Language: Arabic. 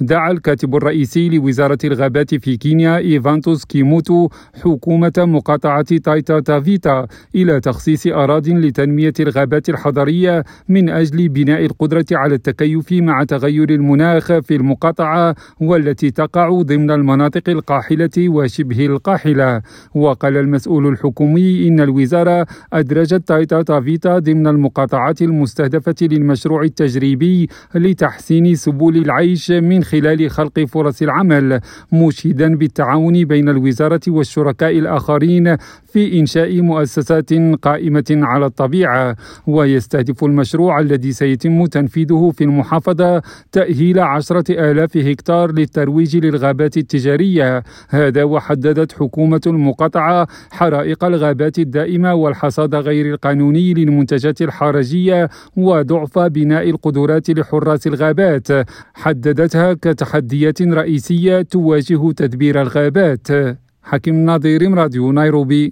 دعا الكاتب الرئيسي لوزارة الغابات في كينيا إيفانتوس كيموتو حكومة مقاطعة تايتا تافيتا إلى تخصيص أراضٍ لتنمية الغابات الحضرية من أجل بناء القدرة على التكيف مع تغير المناخ في المقاطعة والتي تقع ضمن المناطق القاحلة وشبه القاحلة. وقال المسؤول الحكومي إن الوزارة أدرجت تايتا تافيتا ضمن المقاطعات المستهدفة للمشروع التجريبي لتحسين سبل العيش من خلال خلق فرص العمل، مشيدا بالتعاون بين الوزارة والشركاء الآخرين في إنشاء مؤسسات قائمة على الطبيعة. ويستهدف المشروع الذي سيتم تنفيذه في المحافظة تأهيل 10,000 هكتار للترويج للغابات التجارية. هذا وحددت حكومة المقاطعة حرائق الغابات الدائمة والحصاد غير القانوني للمنتجات الحرجية وضعف بناء القدرات لحراس الغابات، حددتها كتحديات رئيسية تواجه تدبير الغابات. حكيم ناظر، راديو نيروبي.